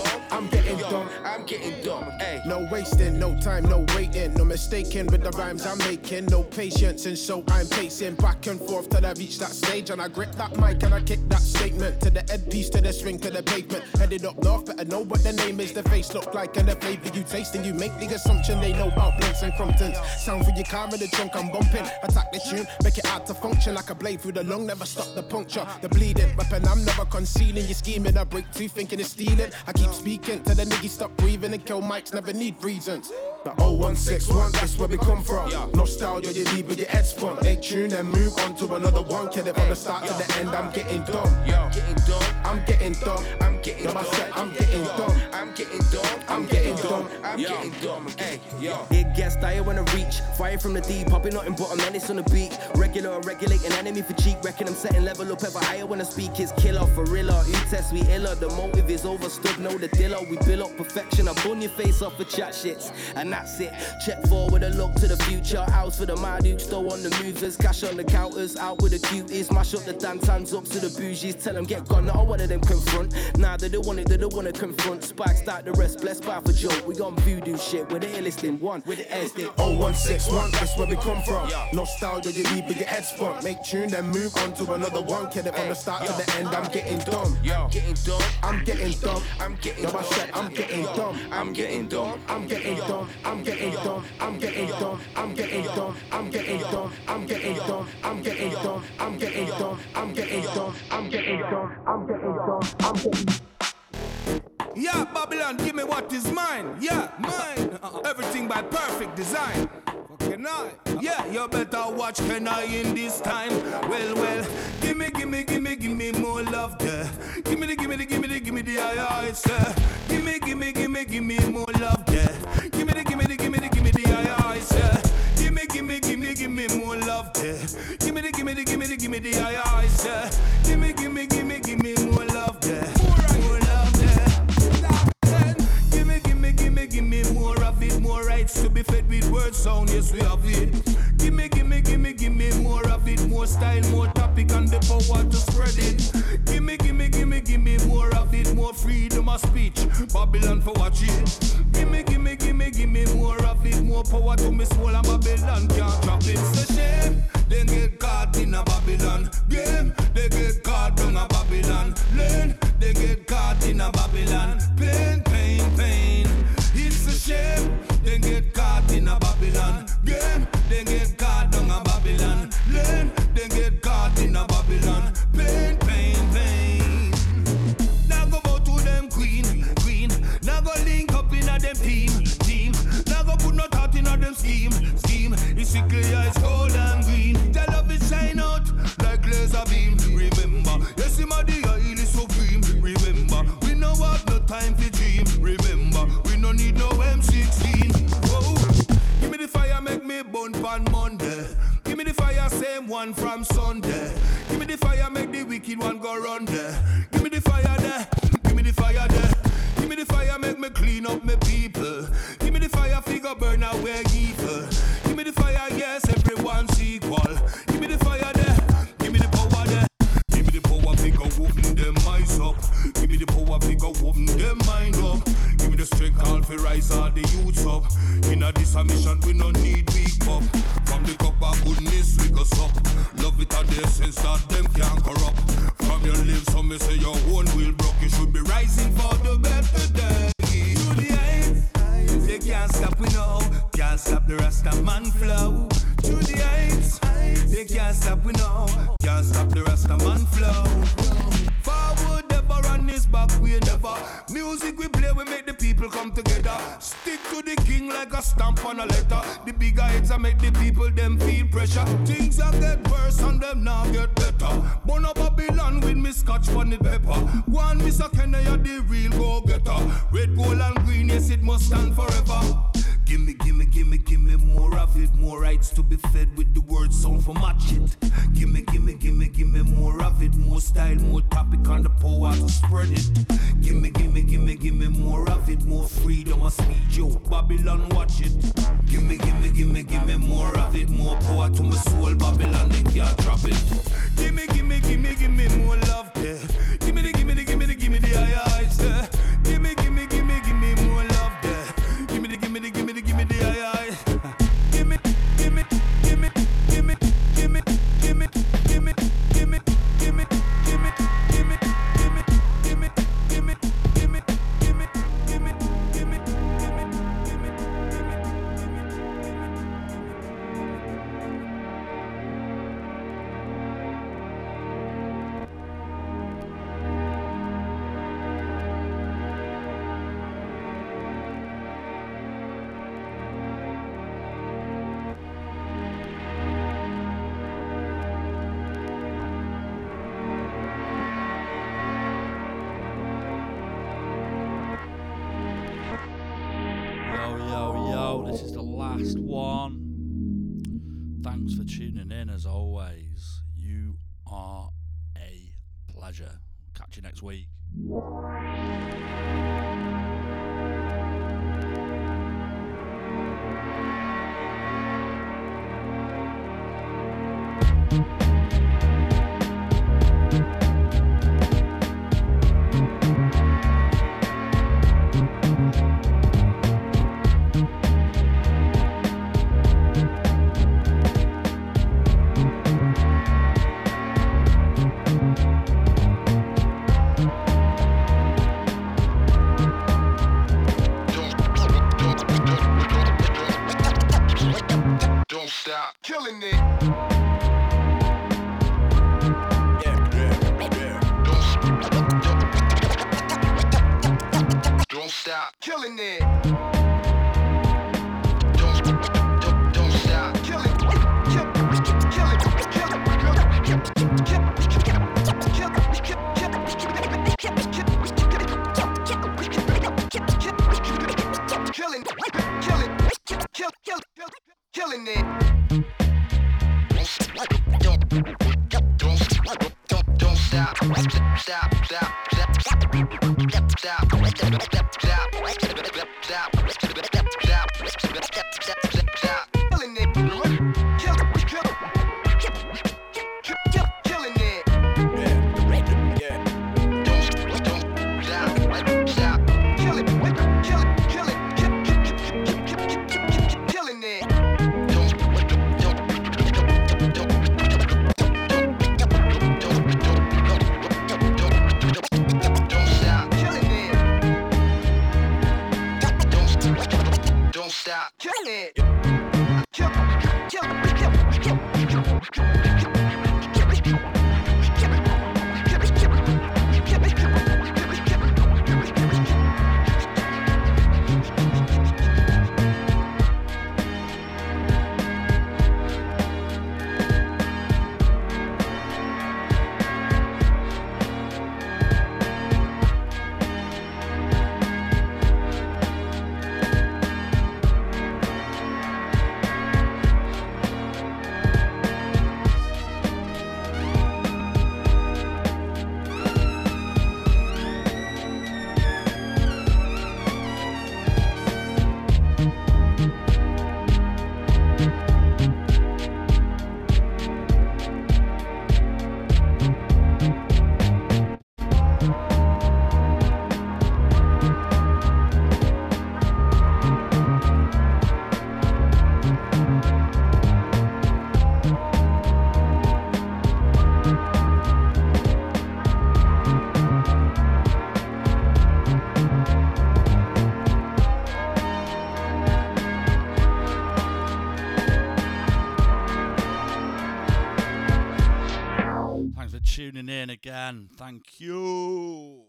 dumb, I'm getting dumb. No wasting, no time, no waiting. No mistaking with the rhymes I'm making. No patience, and so I'm pacing back and forth till I reach that stage. And I grip that mic and I kick that statement. To the headpiece, to the string, to the pavement. Headed up north, better know what the name is. The face look like and the flavor you taste. And you make the assumption they know about blinks and crumptons. Sound for your car in the trunk, I'm bumping. Attack the tune, make it hard to function. Like a blade through the lung, never stop the puncture. The bleeding weapon, I'm never concealing. You're scheming, I break two, thinking it's stealing. I keep speaking till the niggas stop breathing and kill mics, never need reasons. The oh one six one, that's where we come from. Yeah. Nostalgia, you leave with your head spun. They tune and move on to another one. Kill it from the start yo. To the end, I'm getting dumb. Yo. I'm getting dumb. I'm getting dumb. I'm getting dumb. I'm getting dumb. I'm getting dumb. I'm getting dumb. Hey, yo. It gets dire when I reach. Fire from the deep, popping nothing but a menace on the beat. Regular or regulating enemy fatigue. Reckon I'm setting level up ever higher when I speak. It's killer for iller. Who tests we iller? The motive is overstood. Know the dealer. We build up perfection. I burn your face off for chat shits. And that's it. Check forward and look to the future. House for the Mardukes, though on the movers. Cash on the counters, out with the cuties. Mash up the damn times up to the bougies. Tell them get gone, not one of them confront. Nah, they don't want it, they don't want to confront. Spikes like the rest, blessed by for joke. We on voodoo shit, we're the illest in one. With the S dip. oh one six one, that's where we come from. Nostalgia, you leave with your head spun. Make tune, then move on to another one. Kill it from the start to the end, I'm getting dumb. I'm getting dumb. I'm getting dumb. I'm getting dumb. I'm getting dumb. I'm getting dumb. I'm getting dumb. I'm getting dumb, I'm getting dumb, I'm getting dumb, I'm getting dumb, I'm getting dumb, I'm getting dumb, I'm getting dumb, I'm getting dumb, I'm getting dumb, I'm getting dumb, I'm getting dumb. Yeah, Babylon, give me what is mine. Yeah, mine. Everything by perfect design. Can I? Yeah, you better watch can I in this time. Well, well, gimme, gimme, gimme, gimme more love there. Gimme the, gimme the, gimme the, gimme the I I sir. Gimme, gimme, gimme, gimme more love there. Gimme the, gimme the, gimme the, gimme the I I sir. Gimme, gimme, gimme, gimme more love there. Gimme the, gimme the, gimme the, gimme the I I sir. Gimme, gimme, gimme, gimme more love there. More love there. Gimme, gimme, gimme, gimme more of it, more rights to be fed with. Sound, yes, we have it. Gimme, gimme, gimme, gimme more of it. More style, more topic, and the power to spread it. Gimme, gimme, gimme, gimme more of it. More freedom of speech. Babylon for watch it. Gimme, gimme, gimme, gimme more of it. More power to me soul, and Babylon can't drop it. It's a shame they get caught in a Babylon game. They get caught on a Babylon lane. They get caught in a Babylon pain, pain, pain. It's a shame they get caught in a Babylon game. They get caught down a Babylon lane. They get caught in a Babylon pain, pain, pain. Now go vote to them queen, queen. Now go link up in a them team, team. Now go put no thought in a them scheme, scheme. It's sickly, it's cold and green. Tell love it shine out like laser beam. Remember, yes, the oil is supreme. Remember, we no have no time to dream. Remember, we no need no M sixteen. Fire make me burn pan Monday. Give me the fire, same one from Sunday. Give me the fire, make the wicked one go run there. Give me the fire there, give me the fire there. Give me the fire, make me clean up my people. Give me the fire, figure burn away evil. Give me the fire, yes, everyone's equal. Give me the fire there, give me the power there. Give me the power, figure open them eyes up. Give me the power, figure open them mind up. Give me the strength, all for rise all the youths up. In a dismission, we no need big pop. From the cup of goodness, we go suck. Love it at the essence, The Rasta man flow to the heights. They can't stop we now. Can't stop the Rasta man flow. Forward never and his back we never. Music we play we make the people come together. Stick to the king like a stamp on a letter. The bigger hits I make the people them feel pressure. Things are get worse and them now get better. Burn up Babylon with me scotch funny pepper. One Mister Kenya the real go getter. Red, gold and green, yes it must stand forever. Gimme, gimme, gimme, gimme more of it. More rights to be fed with the word sound for match it. Gimme, gimme, gimme, gimme more of it. More style, more topic on the power to spread it. Gimme, gimme, gimme, gimme more of it. More freedom of speech, yo, Babylon watch it. Gimme, gimme, gimme, gimme more of it. More power to my soul, Babylon, they can't drop it. Gimme, gimme, gimme, gimme more love there. Gimme the, gimme the, gimme the, gimme the higher heights there. Gimme, gimme, gimme, gimme more love there. Gimme the, gimme the, gimme the, gimme the higher heights. Gimme, gimme, gimme, gimme, gimme, gimme, gimme, gimme, gimme, gimme, gimme, gimme, gimme, gimme, gimme, gimme, gimme, gimme, gimme, as always, you are a pleasure. Catch you next week. Don't tuning in again. Thank you.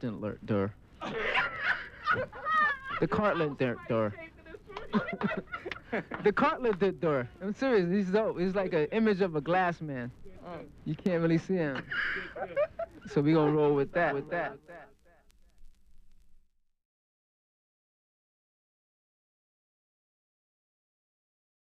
Didn't door. The cartland there door. The cartland door. I'm serious. He's dope. He's like an image of a glass man. You can't really see him. So we gonna roll with that. With that.